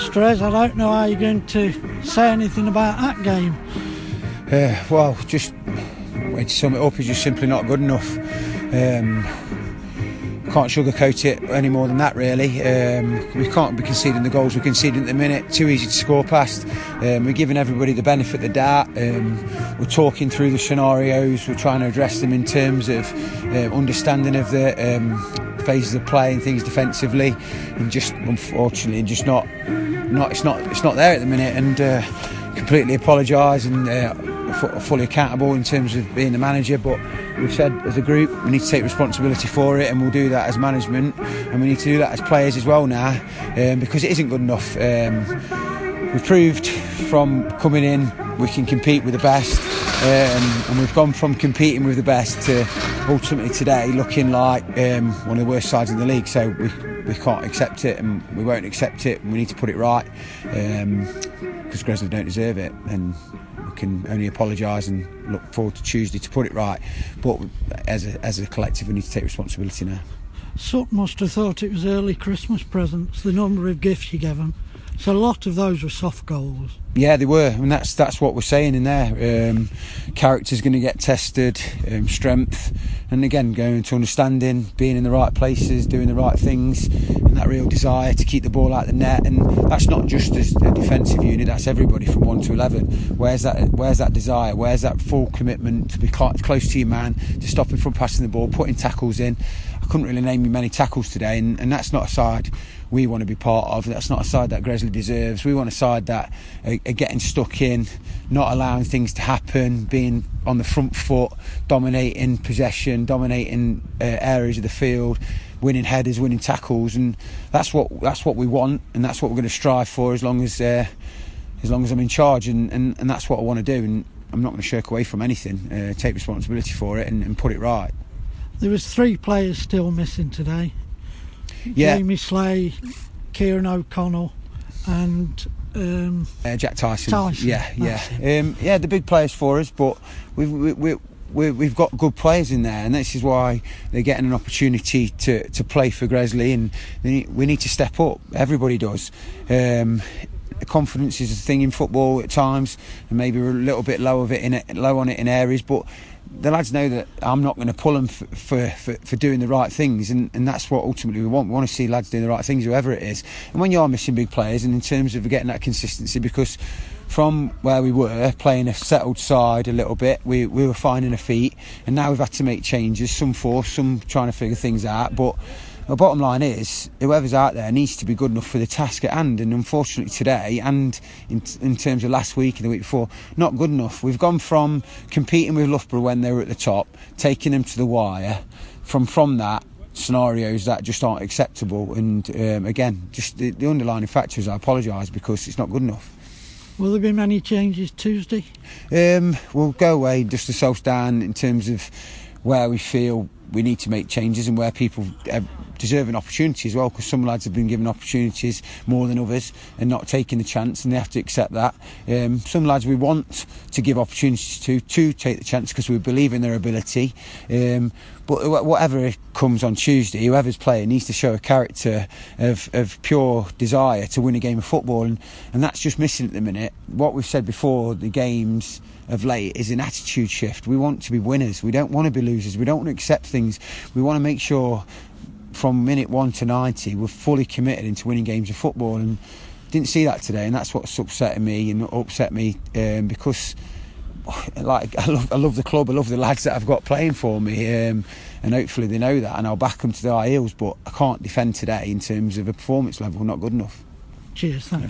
Strays, I don't know how you're going to say anything about that game. Well, just to sum it up, it's just simply not good enough. Can't sugarcoat it any more than that, really. We can't be conceding the goals we're conceding at the minute. Too easy to score past. We're giving everybody the benefit of the doubt. We're talking through the scenarios. We're trying to address them in terms of understanding of the phases of play and things defensively, and just unfortunately, just it's not there at the minute. And completely apologise and fully accountable in terms of being the manager, but we've said as a group we need to take responsibility for it, and we'll do that as management, and we need to do that as players as well now, because it isn't good enough. We've proved from coming in we can compete with the best, and we've gone from competing with the best to ultimately today looking like one of the worst sides in the league. So we can't accept it, and we won't accept it, and we need to put it right, because Gresley don't deserve it, and we can only apologise and look forward to Tuesday to put it right. But as a collective, we need to take responsibility now. Sutton must have thought it was early Christmas presents, the number of gifts you gave them. So a lot of those were soft goals. Yeah, they were, and that's what we're saying in there. Character's going to get tested, strength, and again going to understanding, being in the right places, doing the right things, and that real desire to keep the ball out of the net. And that's not just as a defensive unit; that's everybody from 1 to 11. Where's that desire? Where's that full commitment to be close to your man, to stop him from passing the ball, putting tackles in? I couldn't really name you many tackles today, and that's not a side we want to be part of. That's not a side that Gresley deserves. We want a side that are getting stuck in, not allowing things to happen, being on the front foot, dominating possession, dominating areas of the field, winning headers, winning tackles, and that's what we want, and that's what we're going to strive for as long as I'm in charge, and that's what I want to do, and I'm not going to shirk away from anything. Take responsibility for it and put it right. There was 3 players still missing today. Yeah. Jamie Slay, Kieran O'Connell, and Jack Tyson. Yeah. The big players for us, but we've got good players in there, and this is why they're getting an opportunity to play for Gresley, and we need to step up. Everybody does. Confidence is a thing in football at times, and maybe we're a little bit low on it in areas, but the lads know that I'm not going to pull them for doing the right things, and that's what ultimately we want. We want to see lads doing the right things, whoever it is. And when you are missing big players, and in terms of getting that consistency, because from where we were playing a settled side a little bit, we were finding our feet, and now we've had to make changes, some forced, some trying to figure things out, but the bottom line is whoever's out there needs to be good enough for the task at hand, and unfortunately today, and in terms of last week and the week before, not good enough. We've gone from competing with Loughborough when they were at the top, taking them to the wire, from that, scenarios that just aren't acceptable, and again, just the underlying factor is I apologise because it's not good enough. Will there be many changes Tuesday? We'll go away, just ourselves down in terms of where we feel we need to make changes and where people deserve an opportunity as well, because some lads have been given opportunities more than others and not taking the chance, and they have to accept that. Some lads we want to give opportunities to take the chance because we believe in their ability, but whatever comes on Tuesday, whoever's playing needs to show a character of pure desire to win a game of football, and that's just missing at the minute. What we've said before the games of late is an attitude shift. We want to be winners, we don't want to be losers, we don't want to accept things, we want to make sure from minute 1 to 90 we're fully committed into winning games of football, and didn't see that today, and that's what's upset me, because like I love the club, I love the lads that I've got playing for me, and hopefully they know that, and I'll back them to the high heels, but I can't defend today in terms of a performance level, not good enough. Cheers, thanks.